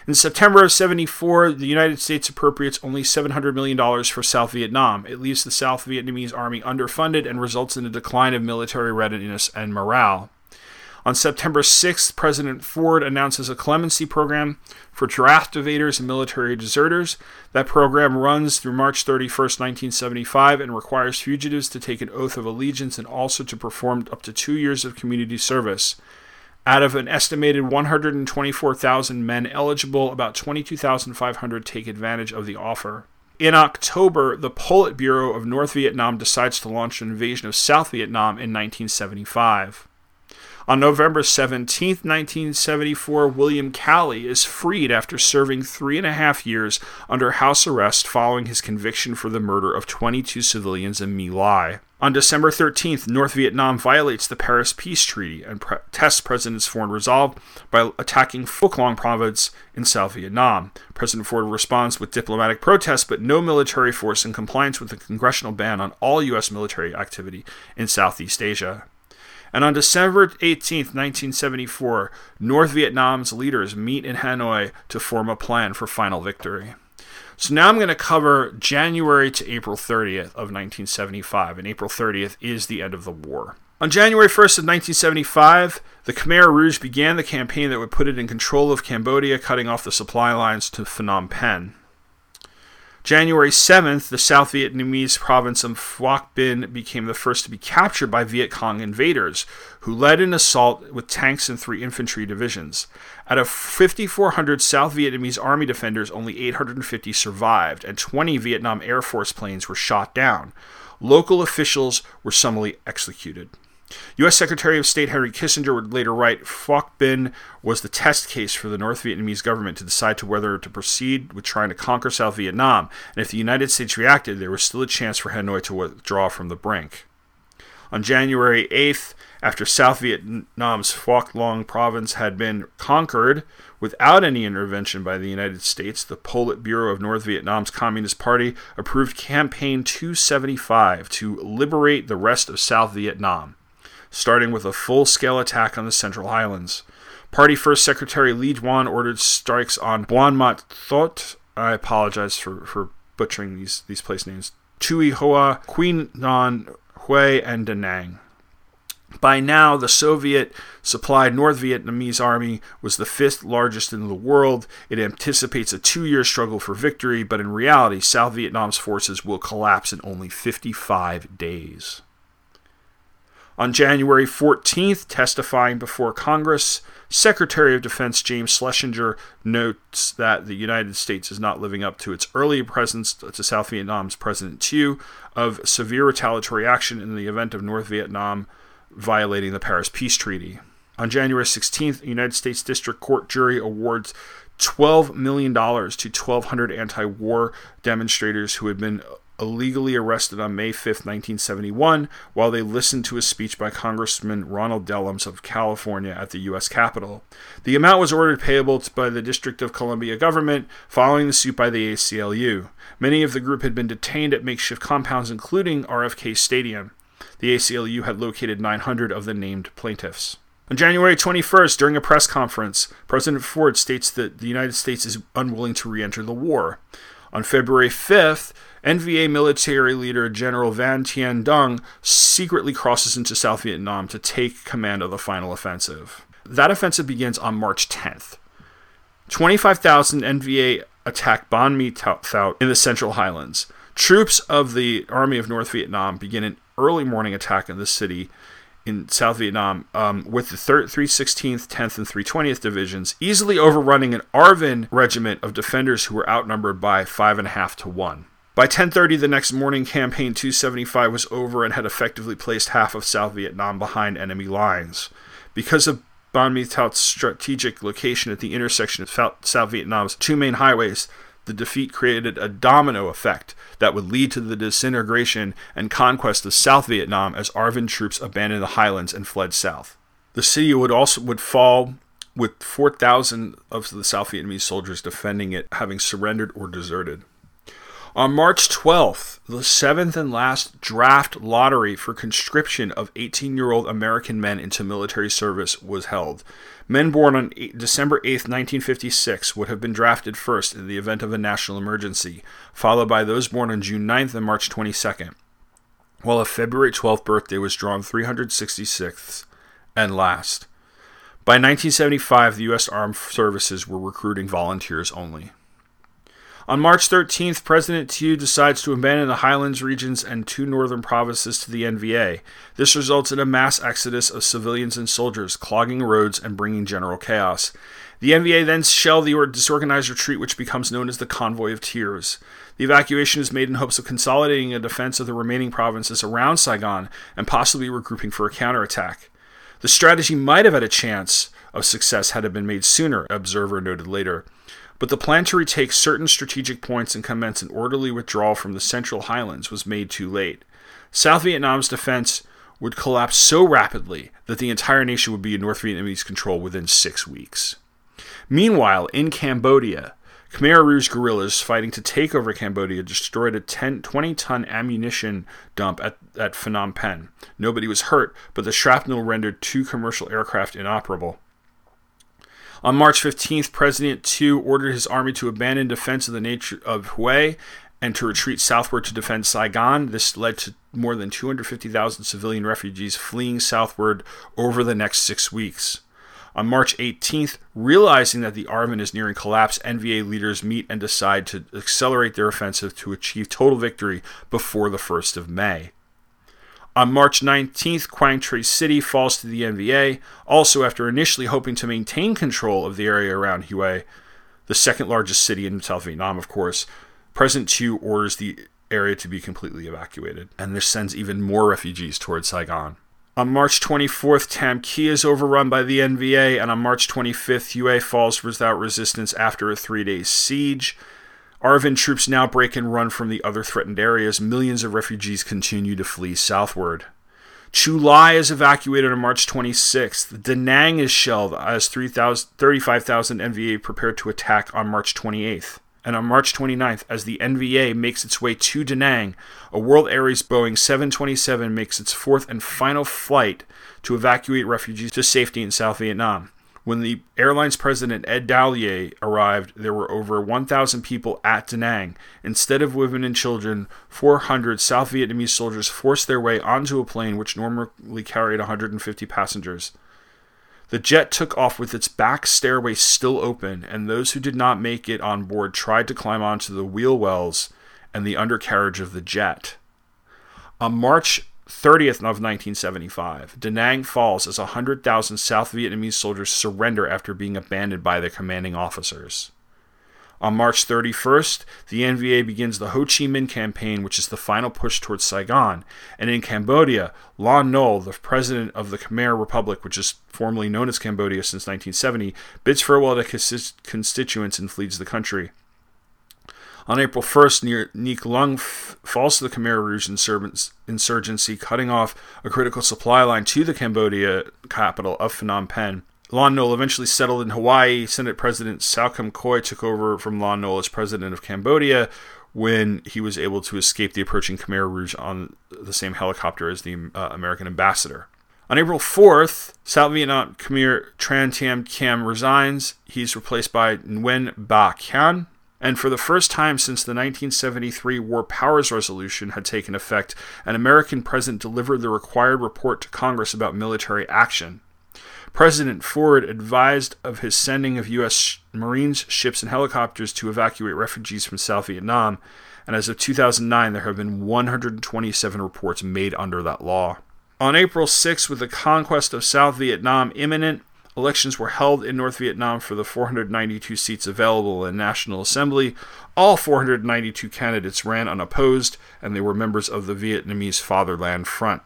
In September of seventy-four, the United States appropriates only seven hundred million dollars for South Vietnam. It leaves the South Vietnamese army underfunded and results in a decline of military readiness and morale. On September sixth, President Ford announces a clemency program for draft evaders and military deserters. That program runs through March thirty-first, nineteen seventy-five, and requires fugitives to take an oath of allegiance and also to perform up to two years of community service. Out of an estimated one hundred twenty-four thousand men eligible, about twenty-two thousand five hundred take advantage of the offer. In October, the Politburo of North Vietnam decides to launch an invasion of South Vietnam in nineteen seventy-five. On November seventeenth, nineteen seventy-four, William Calley is freed after serving three and a half years under house arrest following his conviction for the murder of twenty-two civilians in My Lai. On December thirteenth, North Vietnam violates the Paris Peace Treaty and tests President Ford's resolve by attacking Phuc Long Province in South Vietnam. President Ford responds with diplomatic protest, but no military force in compliance with the congressional ban on all U S military activity in Southeast Asia. And on December eighteenth, nineteen seventy-four, North Vietnam's leaders meet in Hanoi to form a plan for final victory. So now I'm going to cover January to April thirtieth of nineteen seventy-five, and April thirtieth is the end of the war. On January first of nineteen seventy-five, the Khmer Rouge began the campaign that would put it in control of Cambodia, cutting off the supply lines to Phnom Penh. January seventh, the South Vietnamese province of Phuoc Binh became the first to be captured by Viet Cong invaders, who led an assault with tanks and three infantry divisions. Out of fifty-four hundred South Vietnamese army defenders, only eight hundred fifty survived, and twenty Vietnam Air Force planes were shot down. Local officials were summarily executed. U S. Secretary of State Henry Kissinger would later write, Phuoc Binh was the test case for the North Vietnamese government to decide to whether to proceed with trying to conquer South Vietnam, and if the United States reacted, there was still a chance for Hanoi to withdraw from the brink. On January eighth, after South Vietnam's Phuoc Long province had been conquered without any intervention by the United States, the Politburo of North Vietnam's Communist Party approved Campaign two seventy-five to liberate the rest of South Vietnam, starting with a full-scale attack on the Central Highlands. Party First Secretary Lee Duan ordered strikes on Buon Mat Thot, I apologize for, for butchering these, these place names, Tui Hoa, Queen Nan Hue, and Da Nang. By now, the Soviet-supplied North Vietnamese army was the fifth largest in the world. It anticipates a two-year struggle for victory, but in reality, South Vietnam's forces will collapse in only fifty-five days. On January fourteenth, testifying before Congress, Secretary of Defense James Schlesinger notes that the United States is not living up to its earlier presence to South Vietnam's President Thieu of severe retaliatory action in the event of North Vietnam violating the Paris Peace Treaty. On January sixteenth, the United States District Court jury awards twelve million dollars to twelve hundred anti-war demonstrators who had been illegally arrested on May fifth, nineteen seventy-one, while they listened to a speech by Congressman Ronald Dellums of California at the U S. Capitol. The amount was ordered payable by the District of Columbia government following the suit by the A C L U. Many of the group had been detained at makeshift compounds, including R F K Stadium. The A C L U had located nine hundred of the named plaintiffs. On January twenty-first, during a press conference, President Ford states that the United States is unwilling to re-enter the war. On February fifth, N V A military leader General Van Tien Dung secretly crosses into South Vietnam to take command of the final offensive. That offensive begins on March tenth. twenty-five thousand N V A attack Ban My Thot in the Central Highlands. Troops of the Army of North Vietnam begin an early morning attack in the city in South Vietnam um, with the three sixteenth, tenth, and three twentieth Divisions, easily overrunning an Arvin regiment of defenders who were outnumbered by five and a half to one. By ten thirty the next morning, Campaign two seventy-five was over and had effectively placed half of South Vietnam behind enemy lines. Because of Ban My Thot's strategic location at the intersection of South Vietnam's two main highways, the defeat created a domino effect that would lead to the disintegration and conquest of South Vietnam as Arvin troops abandoned the highlands and fled south. The city would also would fall with four thousand of the South Vietnamese soldiers defending it having surrendered or deserted. On March twelfth, the seventh and last draft lottery for conscription of eighteen-year-old American men into military service was held. Men born on December eighth, nineteen fifty-six would have been drafted first in the event of a national emergency, followed by those born on June ninth and March twenty-second, while a February twelfth birthday was drawn three hundred sixty-sixth and last. By nineteen seventy-five, the U S. Armed Services were recruiting volunteers only. On March thirteenth, President Thieu decides to abandon the Highlands regions and two northern provinces to the N V A. This results in a mass exodus of civilians and soldiers, clogging roads and bringing general chaos. The N V A then shell the disorganized retreat, which becomes known as the Convoy of Tears. The evacuation is made in hopes of consolidating a defense of the remaining provinces around Saigon and possibly regrouping for a counterattack. The strategy might have had a chance of success had it been made sooner, an observer noted later, but the plan to retake certain strategic points and commence an orderly withdrawal from the Central Highlands was made too late. South Vietnam's defense would collapse so rapidly that the entire nation would be in North Vietnamese control within six weeks. Meanwhile, in Cambodia, Khmer Rouge guerrillas fighting to take over Cambodia destroyed a twenty-ton ammunition dump at, at Phnom Penh. Nobody was hurt, but the shrapnel rendered two commercial aircraft inoperable. On March fifteenth, President Tu ordered his army to abandon defense of the nature of Hue and to retreat southward to defend Saigon. This led to more than two hundred fifty thousand civilian refugees fleeing southward over the next six weeks. On March eighteenth, realizing that the Arvin is nearing collapse, N V A leaders meet and decide to accelerate their offensive to achieve total victory before the first of May. On March nineteenth, Quang Tri City falls to the N V A, also after initially hoping to maintain control of the area around Hue, the second largest city in South Vietnam, of course. President Tu orders the area to be completely evacuated, and this sends even more refugees towards Saigon. On March twenty-fourth, Tam Kỳ is overrun by the N V A, and on March twenty-fifth, Hue falls without resistance after a three-day siege. Arvin troops now break and run from the other threatened areas. Millions of refugees continue to flee southward. Chu Lai is evacuated on March twenty-sixth. Da Nang is shelled as thirty-five thousand N V A prepared to attack on March twenty-eighth. And on March twenty-ninth, as the N V A makes its way to Da Nang, a World Airways Boeing seven twenty-seven makes its fourth and final flight to evacuate refugees to safety in South Vietnam. When the airline's president, Ed Dallier, arrived, there were over one thousand people at Da Nang. Instead of women and children, four hundred South Vietnamese soldiers forced their way onto a plane which normally carried one hundred fifty passengers. The jet took off with its back stairway still open, and those who did not make it on board tried to climb onto the wheel wells and the undercarriage of the jet. On March thirtieth of nineteen seventy-five, Da Nang falls as one hundred thousand South Vietnamese soldiers surrender after being abandoned by their commanding officers. On March thirty-first, the N V A begins the Ho Chi Minh campaign, which is the final push towards Saigon. And in Cambodia, Lon Nol, the president of the Khmer Republic, which is formerly known as Cambodia since nineteen seventy, bids farewell to his constituents and flees the country. On April first, Nic Long f- falls to the Khmer Rouge insurgency, cutting off a critical supply line to the Cambodia capital of Phnom Penh. Lon Nol eventually settled in Hawaii. Senate President Salcom Khoi took over from Lon Nol as president of Cambodia when he was able to escape the approaching Khmer Rouge on the same helicopter as the uh, American ambassador. On April fourth, South Vietnam Khmer Tran Tam Cam resigns. He's replaced by Nguyen Ba Kian. And for the first time since the nineteen seventy-three War Powers Resolution had taken effect, an American president delivered the required report to Congress about military action. President Ford advised of his sending of U S Marines, ships, and helicopters to evacuate refugees from South Vietnam, and as of two thousand nine, there have been one hundred twenty-seven reports made under that law. On April sixth, with the conquest of South Vietnam imminent, elections were held in North Vietnam for the four hundred ninety-two seats available in National Assembly. All four hundred ninety-two candidates ran unopposed, and they were members of the Vietnamese Fatherland Front.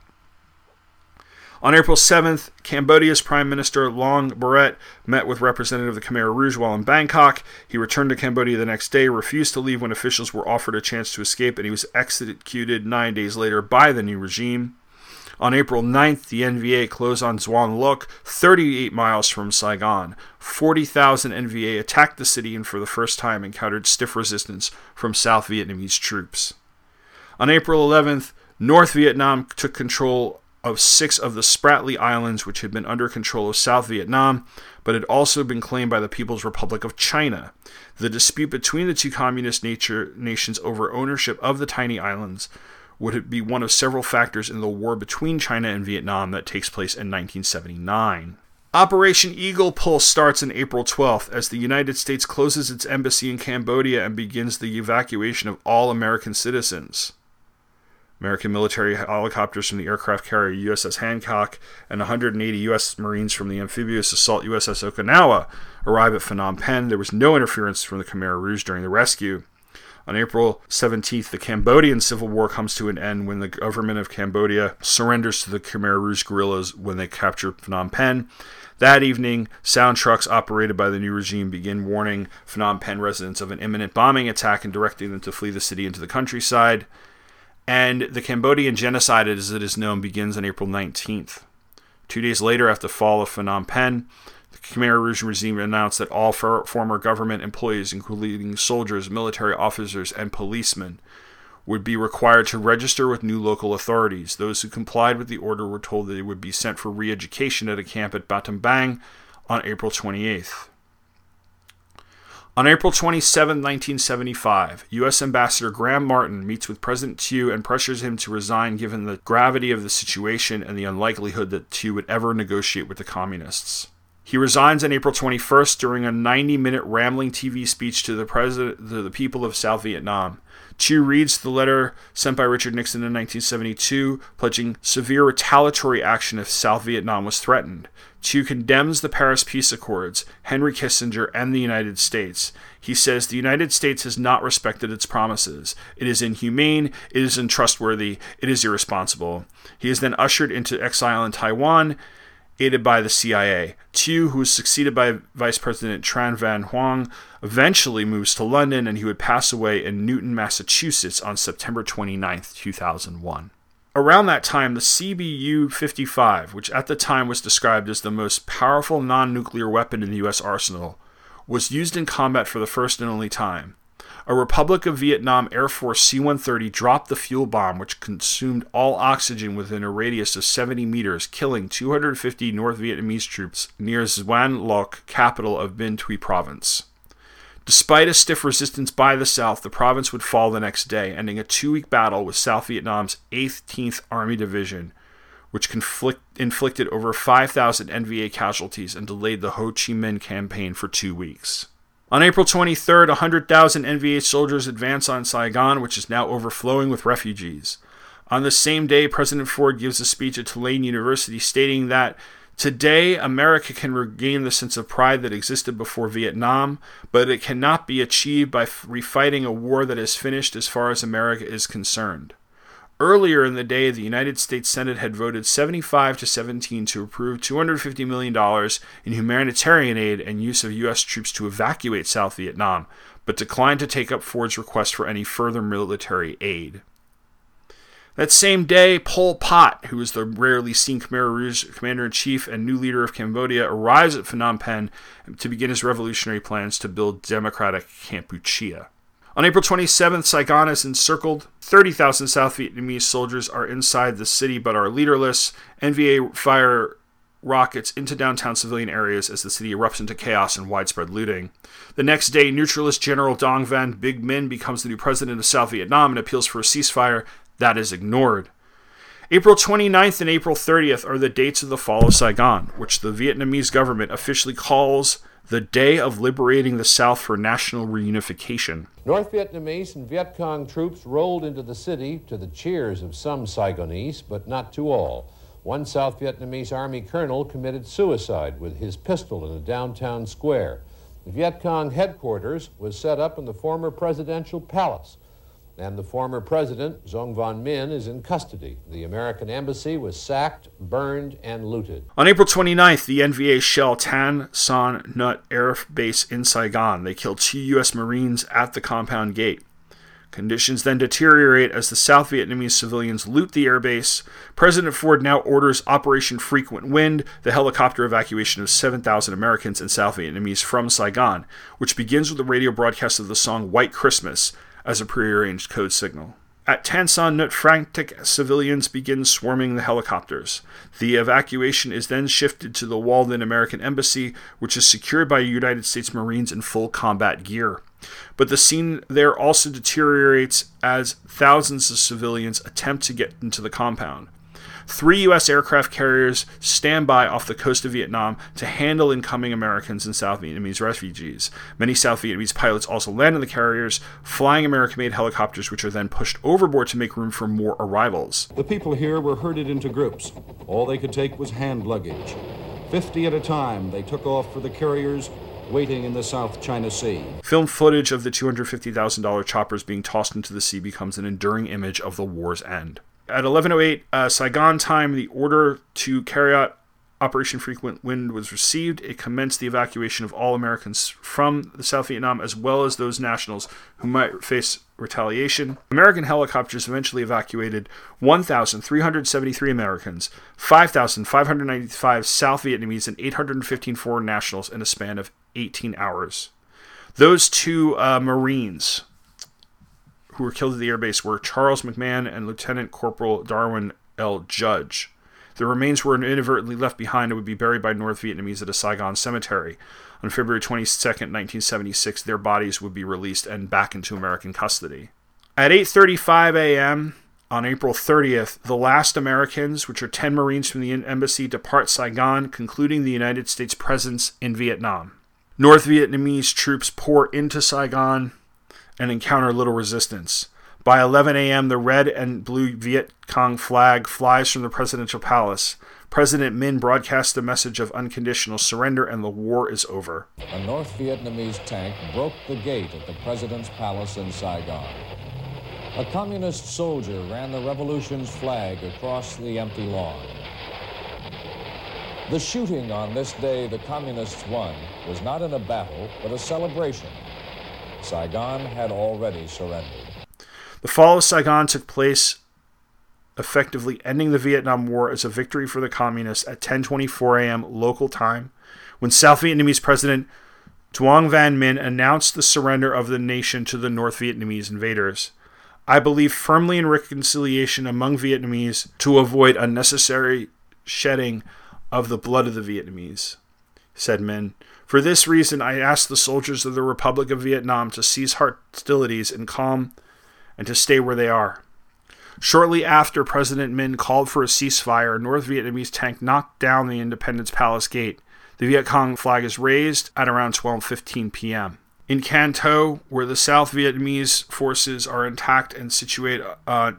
On April seventh, Cambodia's Prime Minister Long Beret met with representatives of the Khmer Rouge while in Bangkok. He returned to Cambodia the next day, refused to leave when officials were offered a chance to escape, and he was executed nine days later by the new regime. On April ninth, the N V A closed on Xuan Loc, thirty-eight miles from Saigon. forty thousand N V A attacked the city and for the first time encountered stiff resistance from South Vietnamese troops. On April eleventh, North Vietnam took control of six of the Spratly Islands, which had been under control of South Vietnam, but had also been claimed by the People's Republic of China. The dispute between the two communist nature nations over ownership of the tiny islands would be one of several factors in the war between China and Vietnam that takes place in nineteen seventy-nine. Operation Eagle Pulse starts on April twelfth as the United States closes its embassy in Cambodia and begins the evacuation of all American citizens. American military helicopters from the aircraft carrier U S S Hancock, and one hundred eighty U S Marines from the amphibious assault U S S Okinawa arrive at Phnom Penh. There was no interference from the Khmer Rouge during the rescue. On April seventeenth, the Cambodian Civil War comes to an end when the government of Cambodia surrenders to the Khmer Rouge guerrillas when they capture Phnom Penh. That evening, sound trucks operated by the new regime begin warning Phnom Penh residents of an imminent bombing attack and directing them to flee the city into the countryside. And the Cambodian genocide, as it is known, begins on April nineteenth. Two days later, after the fall of Phnom Penh, the Khmer Rouge regime announced that all for- former government employees, including soldiers, military officers, and policemen, would be required to register with new local authorities. Those who complied with the order were told that they would be sent for re-education at a camp at Battambang on April twenty-eighth. On April twenty-seventh, nineteen seventy-five, U S Ambassador Graham Martin meets with President Thieu and pressures him to resign given the gravity of the situation and the unlikelihood that Thieu would ever negotiate with the communists. He resigns on April twenty-first during a ninety-minute rambling T V speech to the president, to the people of South Vietnam. Thieu reads the letter sent by Richard Nixon in nineteen seventy-two, pledging severe retaliatory action if South Vietnam was threatened. Thieu condemns the Paris Peace Accords, Henry Kissinger, and the United States. He says the United States has not respected its promises. It is inhumane, it is untrustworthy, it is irresponsible. He is then ushered into exile in Taiwan, aided by the C I A. Thieu, who was succeeded by Vice President Tran Van Huang, eventually moves to London, and he would pass away in Newton, Massachusetts on September twenty-ninth, two thousand one. Around that time, the C B U fifty-five, which at the time was described as the most powerful non-nuclear weapon in the U S arsenal, was used in combat for the first and only time. A Republic of Vietnam Air Force C one thirty dropped the fuel bomb, which consumed all oxygen within a radius of seventy meters, killing two hundred fifty North Vietnamese troops near Xuan Loc, capital of Binh Thuy Province. Despite a stiff resistance by the South, the province would fall the next day, ending a two-week battle with South Vietnam's eighteenth Army Division, which conflict- inflicted over five thousand N V A casualties and delayed the Ho Chi Minh campaign for two weeks. On April twenty-third, one hundred thousand N V A soldiers advance on Saigon, which is now overflowing with refugees. On the same day, President Ford gives a speech at Tulane University stating that today, America can regain the sense of pride that existed before Vietnam, but it cannot be achieved by refighting a war that is finished as far as America is concerned. Earlier in the day, the United States Senate had voted seventy-five to seventeen to approve two hundred fifty million dollars in humanitarian aid and use of U S troops to evacuate South Vietnam, but declined to take up Ford's request for any further military aid. That same day, Pol Pot, who was the rarely seen Khmer Rouge commander-in-chief and new leader of Cambodia, arrives at Phnom Penh to begin his revolutionary plans to build democratic Kampuchea. On April twenty-seventh, Saigon is encircled. thirty thousand South Vietnamese soldiers are inside the city but are leaderless. N V A fire rockets into downtown civilian areas as the city erupts into chaos and widespread looting. The next day, neutralist General Dong Van Binh Minh becomes the new president of South Vietnam and appeals for a ceasefire. That is ignored. April twenty-ninth and April thirtieth are the dates of the fall of Saigon, which the Vietnamese government officially calls the day of liberating the South for national reunification. North Vietnamese and Viet Cong troops rolled into the city to the cheers of some Saigonese, but not to all. One South Vietnamese army colonel committed suicide with his pistol in a downtown square. The Viet Cong headquarters was set up in the former presidential palace, and the former president, Dong Van Minh, is in custody. The American embassy was sacked, burned, and looted. On April twenty-ninth, the N V A shell Tan Son Nut Air Base in Saigon. They killed two U S Marines at the compound gate. Conditions then deteriorate as the South Vietnamese civilians loot the airbase. President Ford now orders Operation Frequent Wind, the helicopter evacuation of seven thousand Americans and South Vietnamese from Saigon, which begins with the radio broadcast of the song White Christmas, as a prearranged code signal. At Tan Son Nut, frantic civilians begin swarming the helicopters. The evacuation is then shifted to the walled-in American embassy, which is secured by United States Marines in full combat gear. But the scene there also deteriorates as thousands of civilians attempt to get into the compound. Three U S aircraft carriers stand by off the coast of Vietnam to handle incoming Americans and South Vietnamese refugees. Many South Vietnamese pilots also land on the carriers, flying American-made helicopters, which are then pushed overboard to make room for more arrivals. The people here were herded into groups. All they could take was hand luggage. Fifty at a time, they took off for the carriers, waiting in the South China Sea. Film footage of the two hundred fifty thousand dollars choppers being tossed into the sea becomes an enduring image of the war's end. At eleven oh eight uh, Saigon time, the order to carry out Operation Frequent Wind was received. It commenced the evacuation of all Americans from the South Vietnam, as well as those nationals who might face retaliation. American helicopters eventually evacuated one thousand three hundred seventy-three Americans, five thousand five hundred ninety-five South Vietnamese, and eight hundred fifteen foreign nationals in a span of eighteen hours. Those two uh, Marines who were killed at the airbase were Charles McMahon and Lieutenant Corporal Darwin L. Judge. Their remains were inadvertently left behind and would be buried by North Vietnamese at a Saigon cemetery. On February twenty-second, nineteen seventy-six, their bodies would be released and back into American custody. At eight thirty-five a.m. on April thirtieth, the last Americans, which are ten Marines from the embassy, depart Saigon, concluding the United States presence in Vietnam. North Vietnamese troops pour into Saigon and encounter little resistance. By eleven a.m., the red and blue Viet Cong flag flies from the presidential palace. President Min broadcasts the message of unconditional surrender, and the war is over. A North Vietnamese tank broke the gate at the president's palace in Saigon. A communist soldier ran the revolution's flag across the empty lawn. The shooting on this day the communists won was not in a battle, but a celebration. Saigon had already surrendered. The fall of Saigon took place, effectively ending the Vietnam War as a victory for the communists at ten twenty-four a.m. local time, when South Vietnamese President Duong Van Minh announced the surrender of the nation to the North Vietnamese invaders. I believe firmly in reconciliation among Vietnamese to avoid unnecessary shedding of the blood of the Vietnamese, said Minh. For this reason, I ask the soldiers of the Republic of Vietnam to cease hostilities and calm and to stay where they are. Shortly after President Minh called for a ceasefire, a North Vietnamese tank knocked down the Independence Palace gate. The Viet Cong flag is raised at around twelve fifteen p.m. In Can Tho, where the South Vietnamese forces are intact and situate, uh,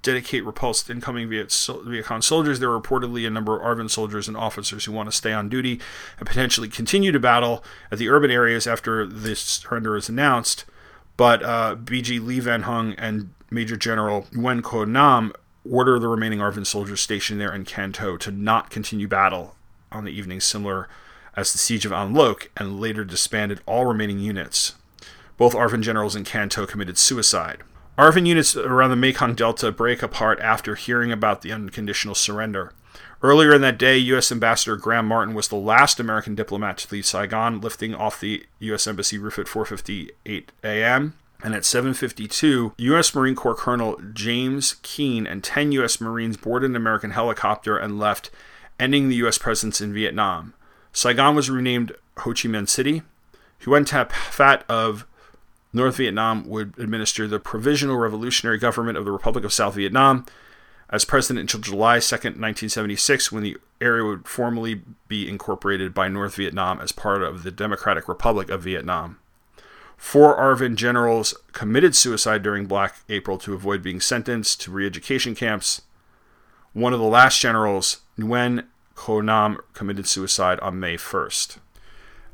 dedicate repulsed incoming Viet, so- Viet Cong soldiers, there are reportedly a number of Arvin soldiers and officers who want to stay on duty and potentially continue to battle at the urban areas after this surrender is announced. But uh, B G Lee Van Hung and Major General Nguyen Quoc Nam order the remaining Arvin soldiers stationed there in Can Tho to not continue battle on the evening, similar as the siege of An Loc, and later disbanded all remaining units. Both Arvin generals in Can Tho committed suicide. Arvin units around the Mekong Delta break apart after hearing about the unconditional surrender. Earlier in that day, U S. Ambassador Graham Martin was the last American diplomat to leave Saigon, lifting off the U S. Embassy roof at four fifty-eight a.m. And at seven fifty-two, U S. Marine Corps Colonel James Keene and ten U S. Marines boarded an American helicopter and left, ending the U S presence in Vietnam. Saigon was renamed Ho Chi Minh City. Nguyen Thanh Phat of North Vietnam would administer the Provisional Revolutionary Government of the Republic of South Vietnam as president until July second, nineteen seventy-six, when the area would formally be incorporated by North Vietnam as part of the Democratic Republic of Vietnam. Four Arvin generals committed suicide during Black April to avoid being sentenced to re-education camps. One of the last generals, Nguyen Quoc Nam, committed suicide on May first.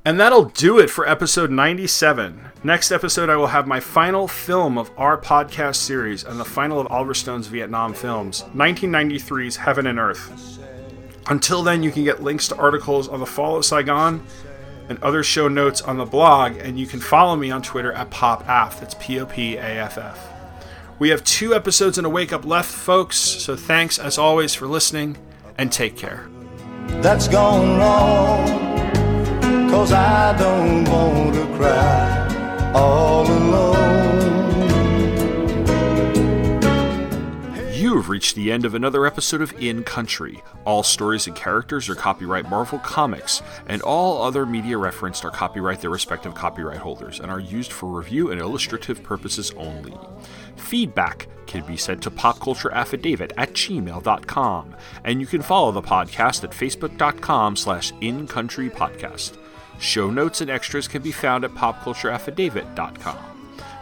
And that'll do it for episode ninety-seven. Next episode, I will have my final film of our podcast series and the final of Oliver Stone's Vietnam films, nineteen ninety-three's Heaven and Earth. Until then, you can get links to articles on the fall of Saigon and other show notes on the blog, and you can follow me on Twitter at PopAff. That's P O P A F F. We have two episodes and a wake-up left, folks, so thanks, as always, for listening, and take care. That's gone wrong. 'Cause I don't want to cry all alone. You've reached the end of another episode of In Country. All stories and characters are copyright Marvel Comics, and all other media referenced are copyright their respective copyright holders and are used for review and illustrative purposes only. Feedback can be sent to popcultureaffidavit at gmail dot com, and you can follow the podcast at facebook dot com slash in country podcast. Show notes and extras can be found at popcultureaffidavit dot com.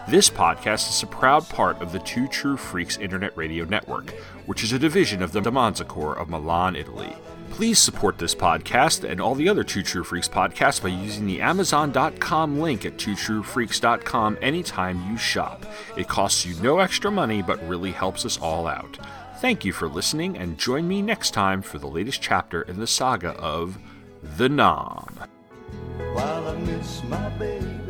This podcast is a proud part of the Two True Freaks Internet Radio Network, which is a division of the Manzicor of Milan, Italy. Please support this podcast and all the other Two True Freaks podcasts by using the amazon dot com link at two true freaks dot com anytime you shop. It costs you no extra money, but really helps us all out. Thank you for listening, and join me next time for the latest chapter in the saga of The 'Nam. While I miss my baby.